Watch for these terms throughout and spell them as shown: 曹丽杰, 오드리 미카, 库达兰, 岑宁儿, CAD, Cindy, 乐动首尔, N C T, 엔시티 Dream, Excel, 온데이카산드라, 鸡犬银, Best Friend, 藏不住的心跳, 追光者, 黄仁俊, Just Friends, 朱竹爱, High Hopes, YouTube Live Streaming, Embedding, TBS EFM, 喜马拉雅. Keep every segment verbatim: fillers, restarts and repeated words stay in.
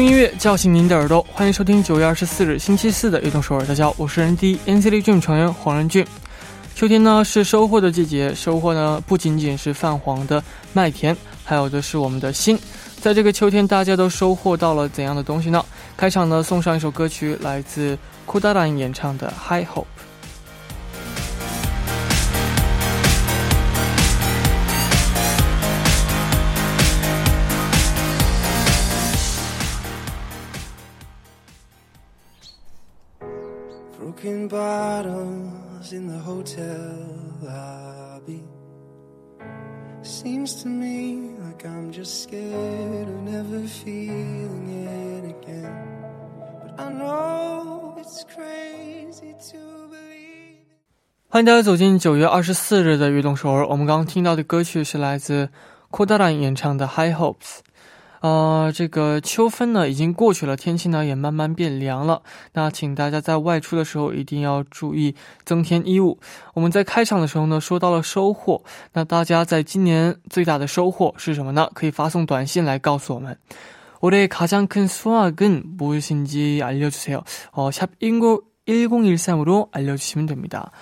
用音乐叫醒您的耳朵，欢迎收听九月二十四日星期四的悦动首尔。大家好，我是 Cindy N C D 剧成员黄仁俊。秋天呢是收获的季节，收获呢不仅仅是泛黄的麦田，还有的是我们的心。在这个秋天，大家都收获到了怎样的东西呢？开场呢送上一首歌曲，来自库达兰演唱的 High Hope。 Broken bottles in the hotel lobby, seems to me like I'm just scared of never feeling it again. But I know it's crazy to believe. 欢迎大家走进九月二十四日的悦动首尔。我们刚刚听到的歌曲是来自 Kodaran 演唱的 High Hopes。 呃，这个秋分呢已经过去了，天气呢也慢慢变凉了，那请大家在外出的时候一定要注意增添衣物。我们在开场的时候呢说到了收获，那大家在今年最大的收获是什么呢？可以发送短信来告诉我们。올해 가장 큰 수확은 무엇인지 알려주세요. 어, 샵 일공일삼으로 알려주시면 됩니다.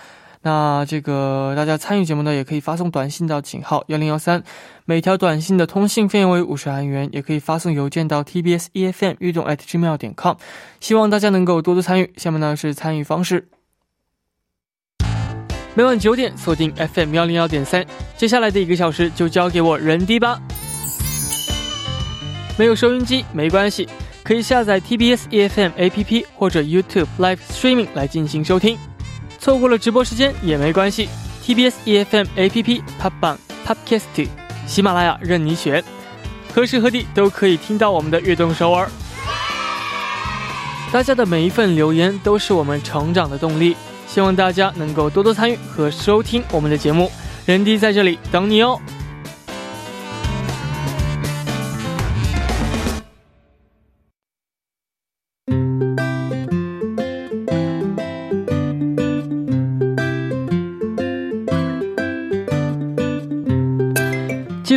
那这个大家参与节目呢也可以发送短信到井号 一零一三， 每条短信的通信费用为 五十韩元， 也可以发送邮件到 T B S E F M 悦动 at gmail 点 com。 希望大家能够多多参与。 下面呢是参与方式， 每晚 九点 锁定 F M 一零一点三， 接下来的一个小时就交给我仁D吧。 没有收音机没关系， 可以下载 T B S E F M A P P 或者 YouTube Live Streaming 来进行收听。 错过了直播时间也没关系， T B S E F M A P P、 팟빵、 팟캐스트、 喜马拉雅， 任你选， 何时何地都可以听到我们的悦动首尔。 大家的每一份留言都是我们成长的动力， 希望大家能够多多参与和收听我们的节目。 仁D在这里等你哦。 记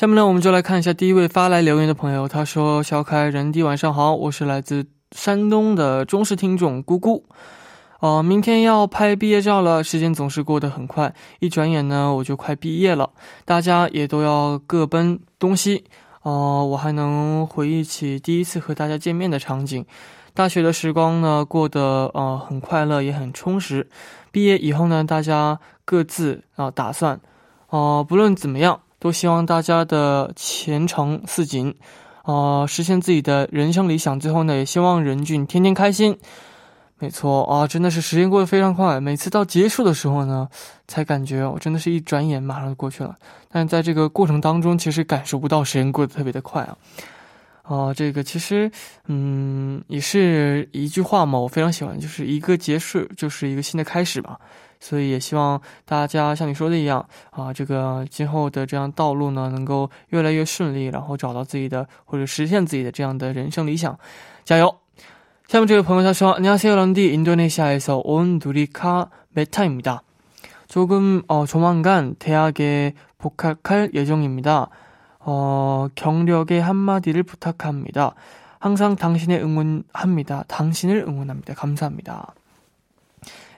下面呢我们就来看一下第一位发来留言的朋友，他说， 小凯仁D晚上好， 我是来自山东的忠实听众姑姑。 呃， 明天要拍毕业照了， 时间总是过得很快， 一转眼呢我就快毕业了， 大家也都要各奔东西。 呃， 我还能回忆起第一次和大家见面的场景， 大学的时光呢过得呃很快乐， 也很充实。 毕业以后呢大家各自啊打算， 呃， 不论怎么样， 都希望大家的前程似锦， 呃, 实现自己的人生理想。 最后呢， 也希望仁俊天天开心。 没错， 啊， 真的是时间过得非常快， 每次到结束的时候呢 才感觉我真的是一转眼马上就过去了， 但在这个过程当中 其实感受不到时间过得特别的快啊。 呃, 这个其实嗯， 也是一句话嘛， 我非常喜欢， 就是一个结束就是一个新的开始吧。 所以也希望大家像你说的一样啊， 这个今后的这样道路呢， 能够越来越顺利， 然后找到自己的或者实现自己的这样的人生理想， 加油。 下面这位朋友他说， 안녕하세요 런디, 인도네시아에서 온 누리카 메타입니다. 조금 어, 조만간 대학에 복학할 예정입니다. 어, 경력의 한마디를 부탁합니다. 항상 당신의 응원합니다. 당신을 응원합니다. 감사합니다.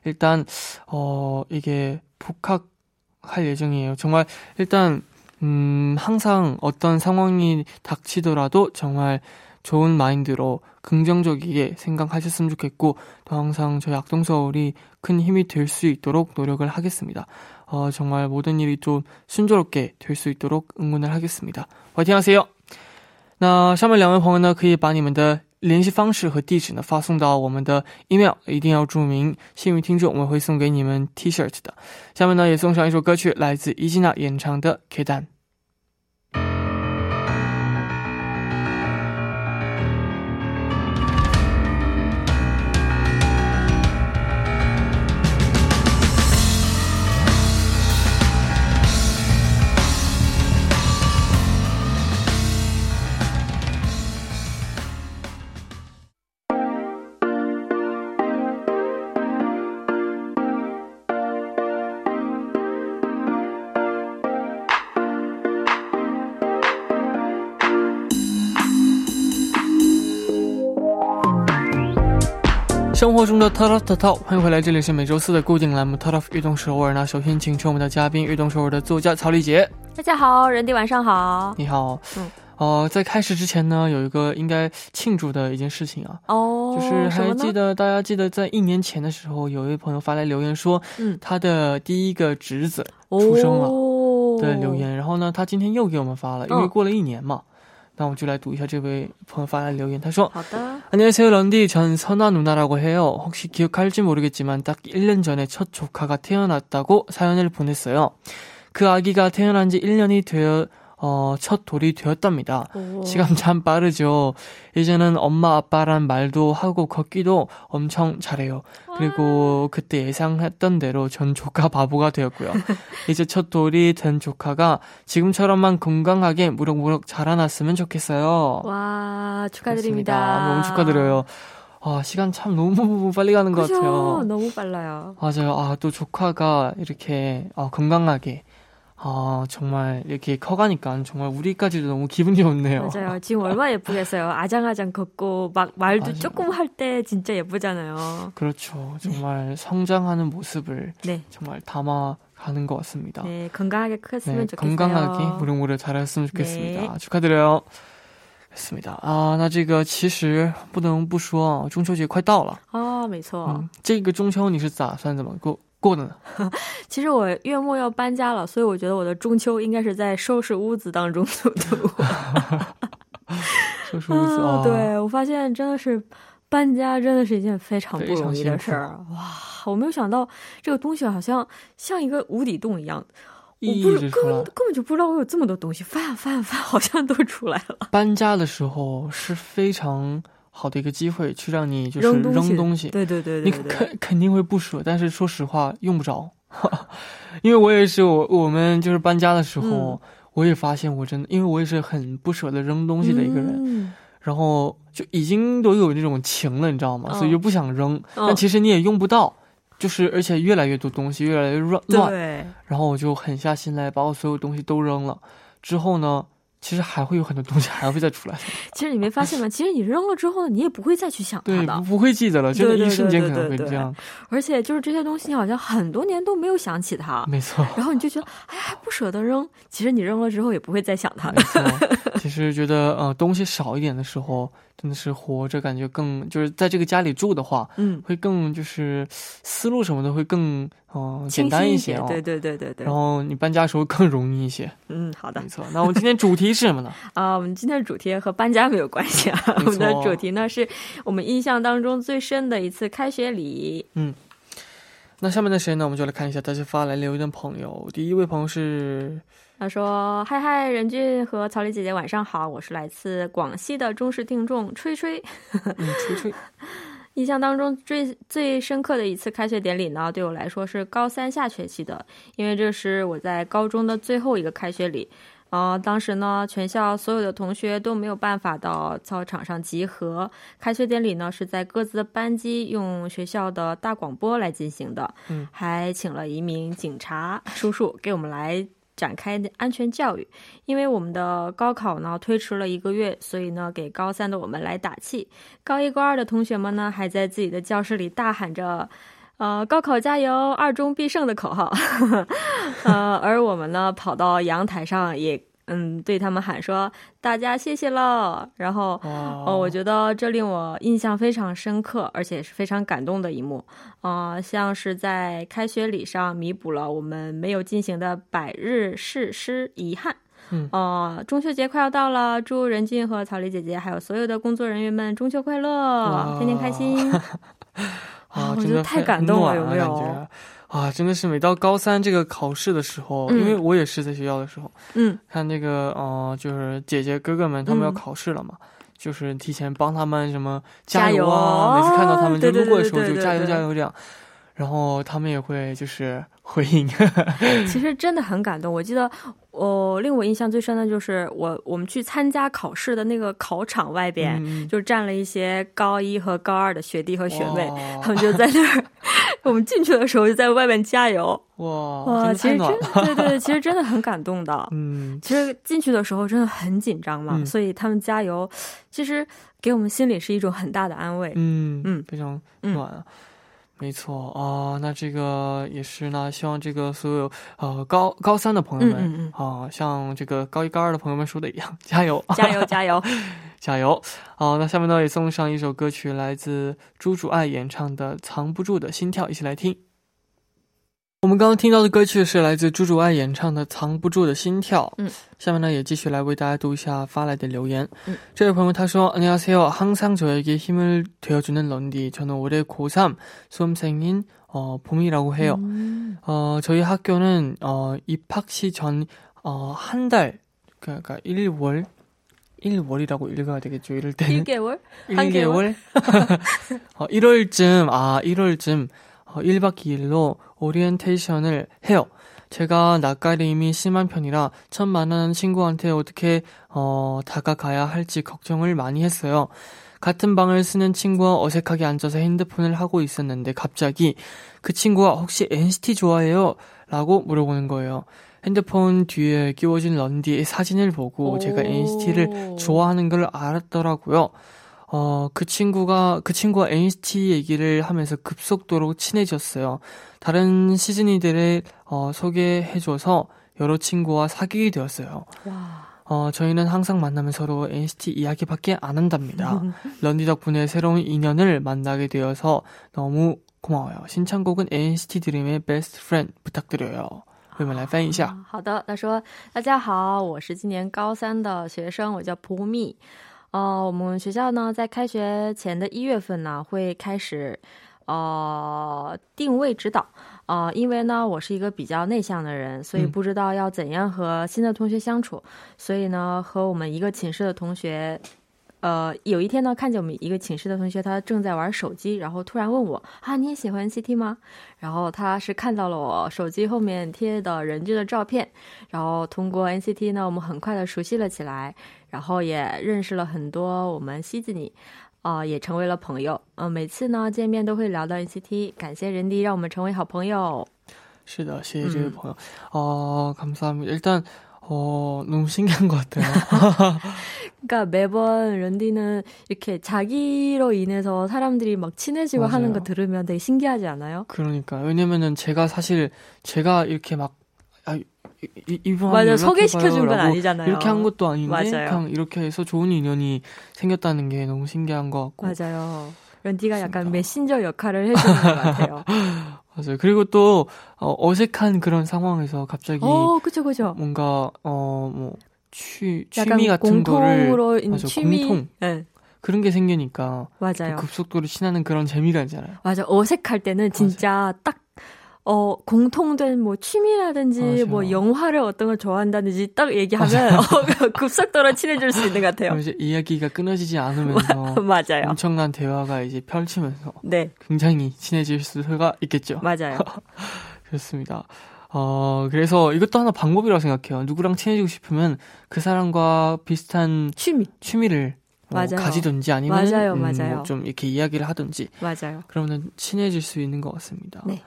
일단 어 이게 복학할 예정이에요. 정말 일단 음 항상 어떤 상황이 닥치더라도 정말 좋은 마인드로 긍정적이게 생각하셨으면 좋겠고, 또 항상 저희 악동서울이 큰 힘이 될 수 있도록 노력을 하겠습니다. 어 정말 모든 일이 좀 순조롭게 될 수 있도록 응원을 하겠습니다. 화이팅 하세요. 那上面两位朋友呢可以把你们的联系方式和地址呢发送到我们的email， 一定要注明幸运听众，我们会送给你们 T-shirt 的。 下面呢也送上一首歌曲，来自伊基娜演唱的 계단。 生活中的 Tough Tough Tough， 欢迎回来，这里是每周四的固定栏目 Tough 运动首尔那首先请出我们的嘉宾运动首尔的作家曹丽杰。大家好，人地晚上好。你好。哦，在开始之前呢有一个应该庆祝的一件事情啊，就是还记得大家记得在一年前的时候有一位朋友发来留言说他的第一个侄子出生了。对，留言，然后呢他今天又给我们发了，因为过了一年嘛。 那我就来读一下这位朋友发来留言。 他说：好的。안녕하세요 런디, 전 선아 누나라고 해요. 혹시 기억할지 모르겠지만 딱 일 년 전에 첫 조카가 태어났다고 사연을 보냈어요. 그 아기가 태어난 지 일 년이 되어 어, 첫 돌이 되었답니다. 오. 시간 참 빠르죠. 이제는 엄마 아빠란 말도 하고 걷기도 엄청 잘해요. 그리고 그때 예상했던 대로 전 조카 바보가 되었고요. 이제 첫 돌이 된 조카가 지금처럼만 건강하게 무럭무럭 자라났으면 좋겠어요. 와, 축하드립니다. 그렇습니다. 너무 축하드려요. 아, 시간 참 너무 빨리 가는 것 그죠? 같아요. 너무 빨라요. 맞아요. 아, 또 조카가 이렇게 아, 건강하게 아, 정말 이렇게 커가니까 정말 우리까지도 너무 기분 좋네요. 맞아요. 지금 얼마나 예쁘겠어요. 아장아장 걷고 막 말도 맞아. 조금 할 때 진짜 예쁘잖아요. 그렇죠. 정말 네. 성장하는 모습을 네. 정말 담아가는 것 같습니다. 네, 건강하게 컸으면 네, 좋겠어요. 건강하게 무럭무럭 자랐으면 좋겠습니다. 네. 축하드려요. 是的啊，那这个其实不能不说，中秋节快到了啊，没错。这个中秋你是打算怎么过？ 过呢？其实我月末要搬家了，所以我觉得我的中秋应该是在收拾屋子当中度过。收拾屋子，对，我发现真的是搬家真的是一件非常不容易的事儿。哇，我没有想到这个东西好像像一个无底洞一样。 我不是根本就不知道我有这么多东西，翻翻翻好像都出来了。搬家的时候是非常 好的一个机会去让你就是扔东西，对对对，你肯定会不舍，但是说实话用不着。因为我也是，我们就是搬家的时候我也发现我真的，因为我也是很不舍得扔东西的一个人，然后就已经都有那种情了你知道吗，所以就不想扔，但其实你也用不到， 就是而且越来越多东西越来越乱，然后我就狠下心来把我所有东西都扔了之后呢， 其实还会有很多东西还会再出来。其实你没发现吗？其实你扔了之后你也不会再去想它的，不会记得了，就那一瞬间可能会这样。而且就是这些东西你好像很多年都没有想起它，没错，然后你就觉得哎不舍得扔，其实你扔了之后也不会再想它的。其实觉得东西少一点的时候真的是活着感觉更就是在这个家里住的话会更就是思路什么的会更简单一些。对对对对对。然后你搬家的时候更容易一些。嗯，好的，没错。那我们今天主题是什么呢？ 啊，我们今天的主题和搬家没有关系啊，我们的主题呢是我们印象当中最深的一次开学礼。嗯，那下面的谁呢？我们就来看一下大家发来留言的朋友。第一位朋友是 他说：嗨嗨，仁俊和曹丽姐姐晚上好，我是来自广西的忠实听众吹吹。 吹吹。 印象当中最最深刻的一次开学典礼呢，对我来说是高三下学期的，因为这是我在高中的最后一个开学礼。 当时呢全校所有的同学都没有办法到操场上集合，开学典礼呢是在各自的班级用学校的大广播来进行的，还请了一名警察叔叔给我们来展开安全教育。因为我们的高考呢推迟了一个月，所以呢给高三的我们来打气，高一高二的同学们呢还在自己的教室里大喊着 呃高考加油，二中必胜的口号。而我们呢跑到阳台上也 嗯对他们喊说大家谢谢了，然后我觉得这令我印象非常深刻而且是非常感动的一幕，像是在开学礼上弥补了我们没有进行的百日誓师遗憾。中秋节快要到了，祝人金和草梨姐姐还有所有的工作人员们中秋快乐，天天开心啊！我觉得太感动了，有没有啊？真的是每到高三这个考试的时候，因为我也是在学校的时候，嗯，看那个呃就是姐姐哥哥们他们要考试了嘛， 就是提前帮他们什么加油啊，每次看到他们就路过的时候就加油加油这样。 然后他们也会就是回应。其实真的很感动，我记得我令我印象最深的就是我我们去参加考试的那个考场外边，就是站了一些高一和高二的学弟和学妹，他们就在那儿我们进去的时候就在外边加油。哇，其实真的对对对，其实真的很感动的，嗯，其实进去的时候真的很紧张嘛，所以他们加油其实给我们心里是一种很大的安慰。嗯嗯，非常暖啊。 没错啊，那这个也是呢，希望这个所有呃高高三的朋友们啊，像这个高一高二的朋友们说的一样，加油加油加油加油。好，那下面呢也送上一首歌曲，来自朱竹爱演唱的藏不住的心跳，一起来听。 我们刚刚听到的歌曲是来自朱竹爱演唱的藏不住的心跳。 下面呢也继续来为大家读一下发来的留言。 这位朋友他说안녕하세요. 항상 저에게 힘을 되어주는 런디. 저는 올해 고삼 수험생인 어, 봄이라고 해요. 음. 어, 저희 학교는 어, 입학시 전 어, 한 달, 그러니까 일 월, 일 월이라고 읽어야 되겠죠. 이럴 때는 일 개월? 일 개월? 어, 일 월쯤, 아, 일 월쯤 어, 일 박 이 일로 오리엔테이션을 해요. 제가 낯가림이 심한 편이라 처음 만난 친구한테 어떻게 어, 다가가야 할지 걱정을 많이 했어요. 같은 방을 쓰는 친구와 어색하게 앉아서 핸드폰을 하고 있었는데 갑자기 그 친구가 혹시 엔시티 좋아해요? 라고 물어보는 거예요. 핸드폰 뒤에 끼워진 런디의 사진을 보고 제가 엔시티를 좋아하는 걸 알았더라고요. 어, 그 친구가, 그 친구와 엔시티 얘기를 하면서 급속도로 친해졌어요. 다른 시즈니들을 어, 소개해줘서 여러 친구와 사귀게 되었어요. 와. 어, 저희는 항상 만나면 서로 엔시티 이야기밖에 안 한답니다. 런디 덕분에 새로운 인연을 만나게 되어서 너무 고마워요. 신청곡은 엔시티 드림의 Best Friend 부탁드려요. 我们来翻译一下。好的，他说大家好，我是今年高三的学生，我叫朴密。 呃我们学校呢在开学前的一月份呢会开始呃定位指导啊，因为呢我是一个比较内向的人，所以不知道要怎样和新的同学相处，所以呢和我们一个寝室的同学 呃有一天呢看见我们一个寝室的同学呃有一天呢看见我们一个寝室的同学他正在玩手机，然后突然问我啊你也喜欢N C T吗，然后他是看到了我手机后面贴的人机的照片，然后通过 N C T 呢我们很快的熟悉了起来，然后也认识了很多我们西즈니 也成为了朋友，每次呢见面都会聊到 N C T。 感谢런디让我们成为好朋友。是的，谢谢这位朋友。감사합니다. 일단 어, 너무 신기한 것 같아요. 그러니까 매번 런디는 이렇게 자기로 인해서 사람들이 막 친해지고 맞아요. 하는 거 들으면 되게 신기하지 않아요? 그러니까 왜냐면은 제가 사실 제가 이렇게 막 아, 이, 이분 맞아요. 소개시켜준 건 아니잖아요. 이렇게 한 것도 아닌데 맞아요. 그냥 이렇게 해서 좋은 인연이 생겼다는 게 너무 신기한 것 같고 맞아요. 런디가 신기하다. 약간 메신저 역할을 해주는 것 같아요. 맞아요. 그리고 또 어색한 그런 상황에서 갑자기 어, 그쵸, 그쵸. 뭔가 어, 뭐 취, 취미 같은 거를 맞아, 취미? 공통 네. 그런 게 생기니까 맞아요. 급속도로 친하는 그런 재미가 있잖아요. 맞아. 어색할 때는 진짜 맞아요. 딱 어, 공통된 뭐 취미라든지 맞아요. 뭐 영화를 어떤 걸 좋아한다든지 딱 얘기하면 어, 급속도로 친해질 수 있는 것 같아요. 이제 이야기가 끊어지지 않으면서 맞아요. 엄청난 대화가 이제 펼치면서 네. 굉장히 친해질 수가 있겠죠. 맞아요. 그렇습니다. 어, 그래서 이것도 하나 방법이라고 생각해요. 누구랑 친해지고 싶으면 그 사람과 비슷한 취미. 취미를 뭐 가지든지 아니면 음, 뭐 좀 이렇게 이야기를 하든지. 맞아요. 그러면 친해질 수 있는 것 같습니다. 네.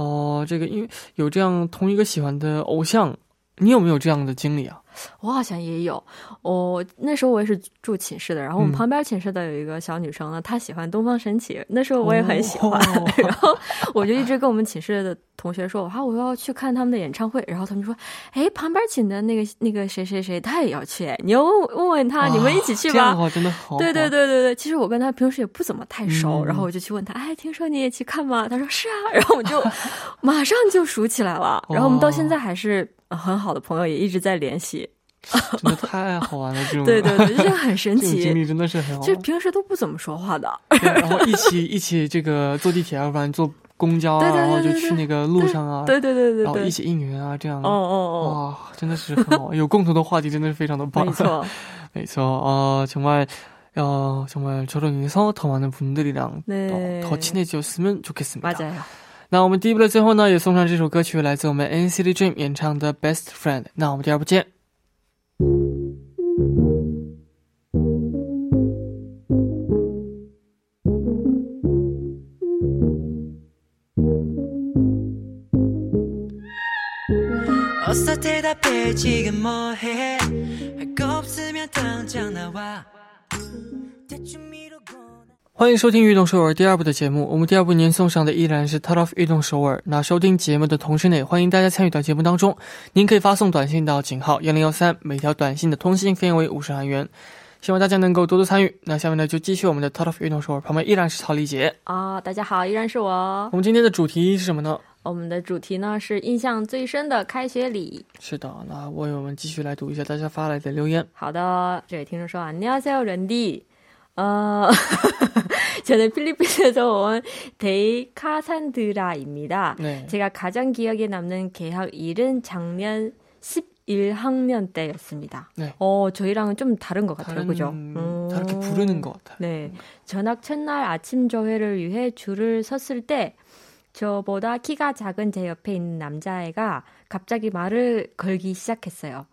哦这个因有这样同一个喜欢的偶像，你有没有这样的经历啊？哇，想也有。我那时候我也是住寝室的，然后我们旁边寝室的有一个小女生呢，她喜欢东方神起，那时候我也很喜欢，然后我就一直跟我们寝室的同学说，哇，我要去看他们的演唱会，然后他们说，哎，旁边寝的那个谁谁谁，他也要去，你有问他你们一起去吧？对对对对对，其实我跟他平时也不怎么太熟，然后我就去问他，哎，听说你也去看吗？他说是啊，然后我们就马上就熟起来了，然后我们到现在还是很好的朋友，也一直在联系。真的太好玩了，这种这种经历真的是很好，就平时都不怎么说话的，然后一起一起这个坐地铁，要不然坐公交，然后就去那个路上啊，然后一起应援啊，这样哦，哇，真的是很好。有共同的话题真的是非常的棒，没错。没错，정말 어, 정말 저런 인해서 더 많은 분들이랑 네. 더, 더 친해졌으면 좋겠습니다. 맞아요. 那我们第一部的最后呢也送上这首歌曲，来自我们 엔시티 Dream 演唱的 Best Friend。 那我们第二部见。 어서 대답해 지금 뭐해 할 거 없으면 당장 나와 欢迎收听《运动首尔》第二部的节目，我们第二部您送上的依然是 Cut Off 运动首尔。那收听节目的同时呢，欢迎大家参与到节目当中，您可以发送短信到井号一零一三， 每条短信的通信费用为五十韩元， 希望大家能够多多参与。那下面呢就继续我们的 Cut Off 运动首尔，旁边依然是曹丽姐啊。大家好，依然是我。我们今天的主题是什么呢？ 我们的主题呢是印象最深的开学礼。是的，那我们继续来读一下大家发来的留言。好的，这位听众说 안녕하세요 랜디 어, 저는 필리핀에서 온 데이카산드라입니다. 네. 제가 가장 기억에 남는 개학 일은 작년 십일 학년 때였습니다. 네. 어, 저희랑은 좀 다른 것 같아요. 다른, 그죠? 음, 다르게 부르는 것 같아요. 네. 전학 첫날 아침 조회를 위해 줄을 섰을 때 저보다 키가 작은 제 옆에 있는 남자애가 갑자기 말을 걸기 시작했어요.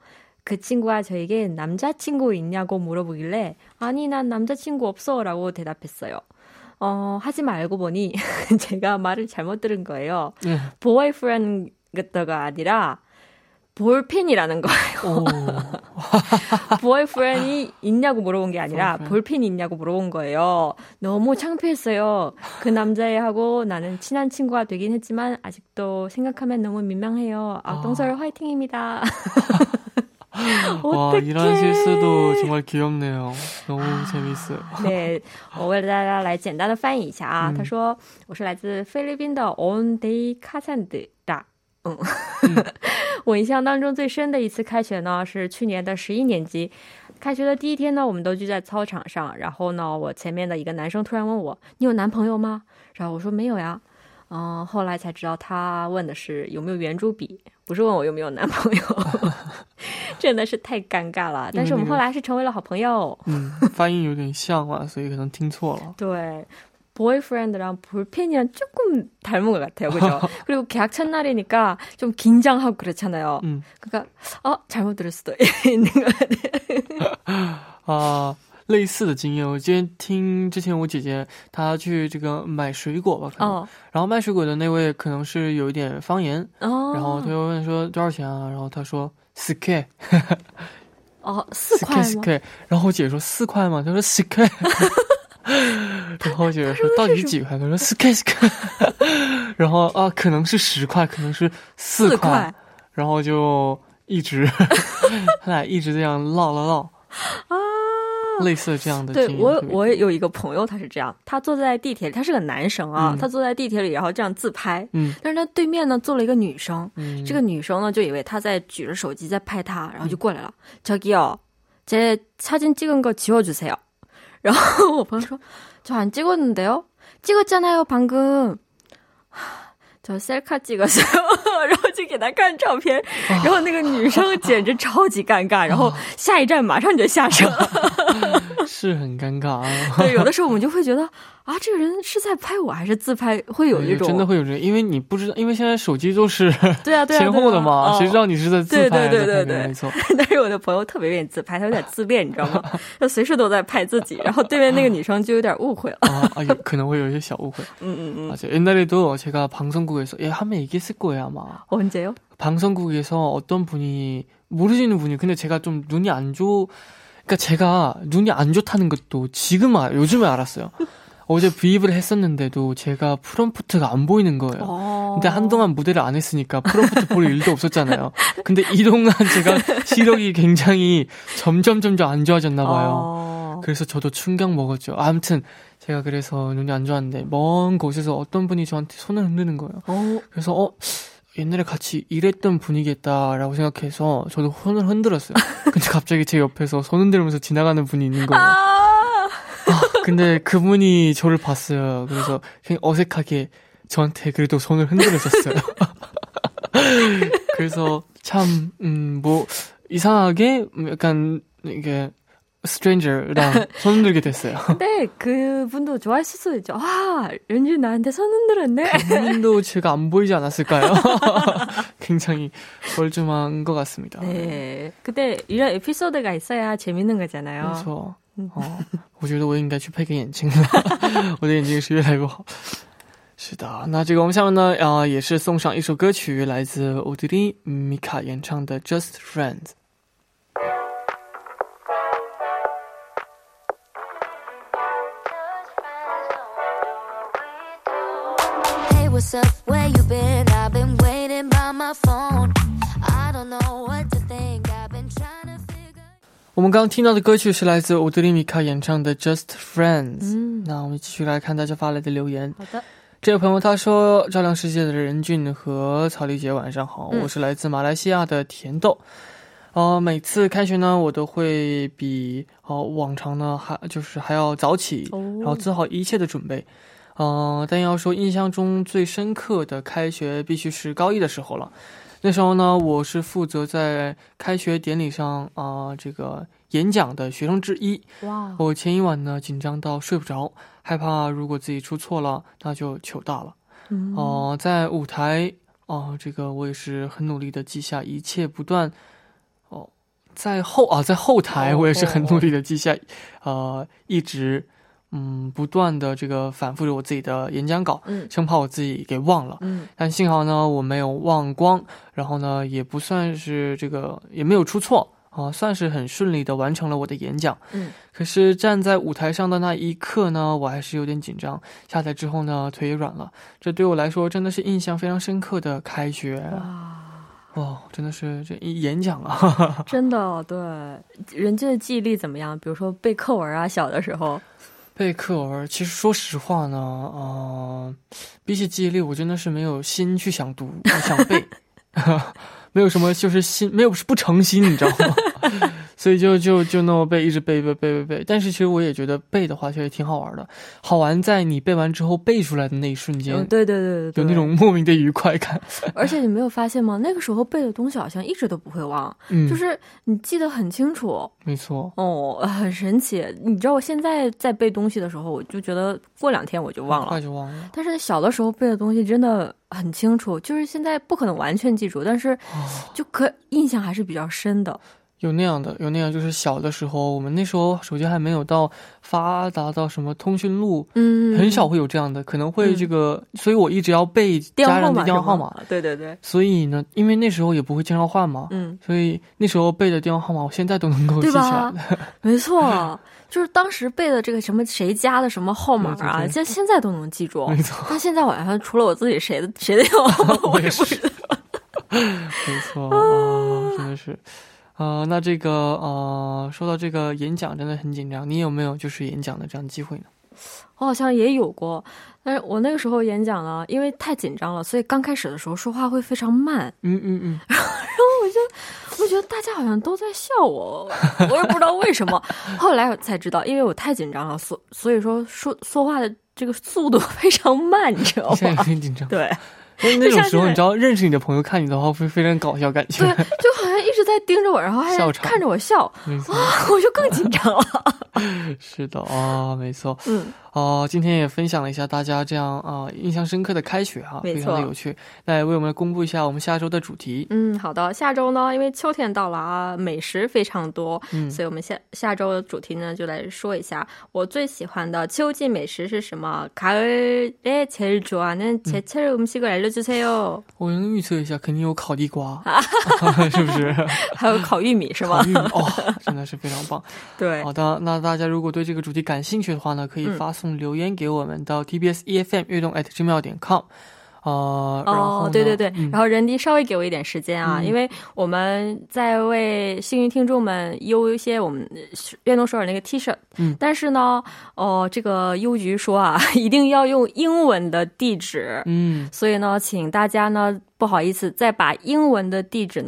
그 친구가 저에게 남자친구 있냐고 물어보길래 아니 난 남자친구 없어 라고 대답했어요. 어, 하지만 알고 보니 제가 말을 잘못 들은 거예요. 네. boyfriend 같다가 아니라 볼펜이라는 거예요. boyfriend이 있냐고 물어본 게 아니라 볼펜이 있냐고 물어본 거예요. 너무 창피했어요. 그 남자애하고 나는 친한 친구가 되긴 했지만 아직도 생각하면 너무 민망해요. 악동설 화이팅입니다. 와, 이런 실수도 정말 귀엽네요. 너무 재밌어요. 네, 我为大家来简单的翻译一下啊。他说我是来自菲律宾的온데이카산드라。 我印象当中最深的一次开学呢是去年的十一年级。开学的第一天呢，我们都聚在操场上，然后呢我前面的一个男生突然问我你有男朋友吗，然后我说没有呀。 然后后来才知道他问的是有没有圆珠笔，不是问我有没有男朋友。真的是太尴尬了，但是我们后来是成为了好朋友。发音有点像啊，所以可能听错了。对。 boyfriend랑 볼펜이랑 조금 닮은 것 같아요. 그죠? 그리고 개학 첫날이니까 좀 긴장하고 그렇잖아요. 음. 그러니까 어, 잘못 들을 수도 있는 것 같아요. 아, 类似的经验，我今天听之前我姐姐她去这个买水果吧，然后卖水果的那位可能是有一点方言，然后她又问说多少钱啊，然后她说 四块 四块 然后我姐姐说 四块吗？ 她说 四块 然后姐姐说到底几块，她说四块，然后就一直他俩一直这样唠唠唠，类似这样的经验。对，我我有一个朋友他是这样，他坐在地铁，他是个男生啊，他坐在地铁里然后这样自拍，但是那对面呢坐了一个女生，这个女生呢就以为他在举着手机在拍他，然后就过来了， 저기요 제 사진 찍은 거 지워주세요. 然后我朋友说 저 안 찍었는데요? 찍었잖아요, 방금. 저 셀카 찍었어요. 然后就给他看照片，然后那个女生简直超级尴尬，然后下一站马上就下车了。是很尴尬啊。对，有的时候我们就会觉得 啊这个人是在拍我还是自拍，会有一种真的会有人，因为你不知道，因为现在手机都是对啊对啊前后的嘛，谁知道你是在自拍。但是我有的朋友特别愿意自拍，他有点自恋，你知道吗？随时都在拍自己，然后对面那个女生就有点误会了。可能会有一些小误会。맞아요. 옛날에도 제가 방송국에서 예, 한번 얘기했을 거예요 아마. 언제요? 방송국에서 어떤 분이 모르시는 분이 근데 제가 좀 눈이 안 좋. 그니까 제가 눈이 안 좋다는 것도 지금 알, 요즘에 알았어요. 어제 브이앱을 했었는데도 제가 프롬프트가 안 보이는 거예요. 오. 근데 한동안 무대를 안 했으니까 프롬프트 볼 일도 없었잖아요. 근데 이동안 제가 시력이 굉장히 점점 점점 안 좋아졌나 봐요. 오. 그래서 저도 충격 먹었죠. 아무튼 제가 그래서 눈이 안 좋았는데 먼 곳에서 어떤 분이 저한테 손을 흔드는 거예요. 오. 그래서 어? 옛날에 같이 일했던 분이겠다라고 생각해서 저도 손을 흔들었어요. 근데 갑자기 제 옆에서 손 흔들면서 지나가는 분이 있는 거예요. 아~ 아, 근데 그분이 저를 봤어요. 그래서 그냥 어색하게 저한테 그래도 손을 흔들었었어요. 그래서 참, 음, 뭐, 이상하게 약간 이게 스트레인저랑 손 흔들게 됐어요. 근데 그분도 좋아했을 수도 있죠. 와, 연준 나한테 손 흔들었네. 그분도 제가 안 보이지 않았을까요? 굉장히 멀쩡한 것 같습니다. 네. 근데 이런 에피소드가 있어야 재밌는 거잖아요. 그렇죠. 어, 我觉得我应该去配个眼睛了我的眼睛是越来越好是的那这个我们下面呢也是送上一首歌曲来自 오드리 미카 演唱的 Just Friends. What's up? Where you been? I've been waiting by my phone. I don't know what to think. I've been trying to figure. 我们刚刚听到的歌曲是来自 오드리 미카 演唱的 Just Friends. 那我们继续来看大家发来的留言。好的，这位朋友他说：“照亮世界的任俊和曹丽姐晚上好，我是来自马来西亚的甜豆。” 每次开学呢，我都会比往常呢还就是还要早起，然后做好一切的准备。 呃, 但要说印象中最深刻的开学必须是高一的时候了那时候呢我是负责在开学典礼上这个演讲的学生之一我前一晚呢紧张到睡不着害怕如果自己出错了那就糗大了在舞台这个我也是很努力的记下一切不断在后啊在后台我也是很努力的记下一直 음, 不断的这个反复着我自己的演讲稿生怕我自己给忘了但幸好呢我没有忘光然后呢也不算是这个也没有出错啊算是很顺利的完成了我的演讲可是站在舞台上的那一刻呢我还是有点紧张下来之后呢腿软了这对我来说真的是印象非常深刻的开学哇 哇真的是这演讲啊真的对人家的记忆力怎么样比如说背课文啊小的时候背课文其实说实话呢呃必须记忆力我真的是没有心去想读想背没有什么就是心没有不诚心你知道吗所以就就就那么背一直背背背背背但是其实我也觉得背的话其实也挺好玩的好玩在你背完之后背出来的那一瞬间对对对对有那种莫名的愉快感而且你没有发现吗那个时候背的东西好像一直都不会忘就是你记得很清楚没错哦很神奇你知道我现在在背东西的时候我就觉得过两天我就忘了快就忘了但是小的时候背的东西真的 很清楚就是现在不可能完全记住但是就可印象还是比较深的 有那样的有那样就是小的时候我们那时候手机还没有到发达到什么通讯录很少会有这样的可能会这个所以我一直要背家电话号码对对对所以呢因为那时候也不会经常换嘛所以那时候背的电话号码我现在都能够记下来没错 就是当时背的这个什么谁家的什么号码啊现在都能记住没错啊真的是呃那这个呃说到这个演讲真的很紧张你有没有就是演讲的这样机会呢我好像也有过但是我那个时候演讲呢因为太紧张了所以刚开始的时候说话会非常慢嗯嗯嗯然后 我就我觉得大家好像都在笑我我也不知道为什么后来才知道因为我太紧张了所以所以说说说话的这个速度非常慢你知道吗对就好像一直在盯着我然后还看着我笑哇我就更紧张了是的啊没错嗯어今天也分享了一下大家这样啊印象深刻的开学啊非常的有趣那为我们公布一下我们下周的主题嗯好的下周呢因为秋天到了啊美食非常多所以我们下下周的主题呢就来说一下我最喜欢的秋季美食是什么 가을에 제일 좋아하는 제철 음식을 알려주세요我能预测一下肯定有烤地瓜 是不是还有烤玉米是吗烤玉米哦真的是非常棒对好的那大家如果对这个主题感兴趣的话呢可以发送留言给我们到 tbs efm 运动 at gmail 点 com 哦对对对，然后人迪稍微给我一点时间啊，因为我们在为幸运听众们邮一些我们悦动首尔那个 T-shirt， 但是呢这个邮局说啊一定要用英文的地址，所以呢请大家呢不好意思再把英文的地址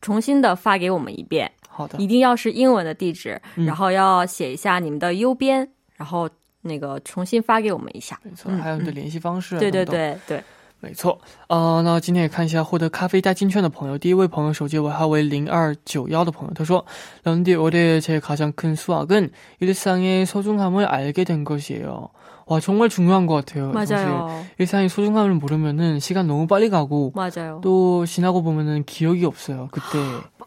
重新的发给我们一遍，一定要是英文的地址，然后要写一下你们的邮编，然后 那个重新发给我们一下。没错，还有你的联系方式。对对对对，没错。呃，那今天也看一下获得咖啡加金券的朋友，第一位朋友 手机尾号为 공이구구일他说 런디 올해 제 가장 큰 수확은 일상의 소중함을 알게 된 것이에요. 와 정말 중요한 것 같아요. 맞아요. 일상의 소중함을 모르면은 시간 너무 빨리 가고, 맞아요. 또 지나고 보면은 기억이 없어요. 그때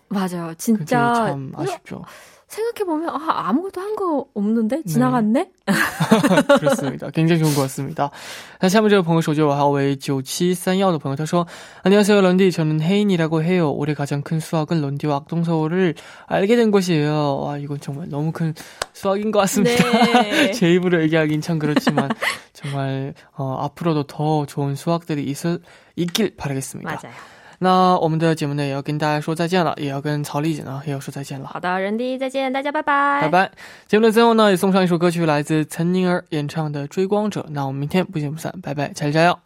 맞아요. 진짜 그게 참 아쉽죠. 생각해보면 아, 아무것도 한 거 없는데? 지나갔네? 네. 그렇습니다. 굉장히 좋은 것 같습니다. 다시 한번 제가 번호手机尾号为 구칠삼일的朋友 他说 안녕하세요 런디, 저는 혜인이라고 해요. 올해 가장 큰 수확은 런디와 악동서울을 알게 된 것이에요. 와 이건 정말 너무 큰 수확인 것 같습니다. 네. 제 입으로 얘기하긴 참 그렇지만 정말 어, 앞으로도 더 좋은 수확들이 있을, 있길 바라겠습니다. 맞아요. 那我们的节目呢也要跟大家说再见了，也要跟曹丽姐呢也要说再见了。好的，人第一再见，大家拜拜拜拜。节目的最后呢也送上一首歌曲，来自岑宁儿演唱的《追光者》。那我们明天不见不散，拜拜，再见。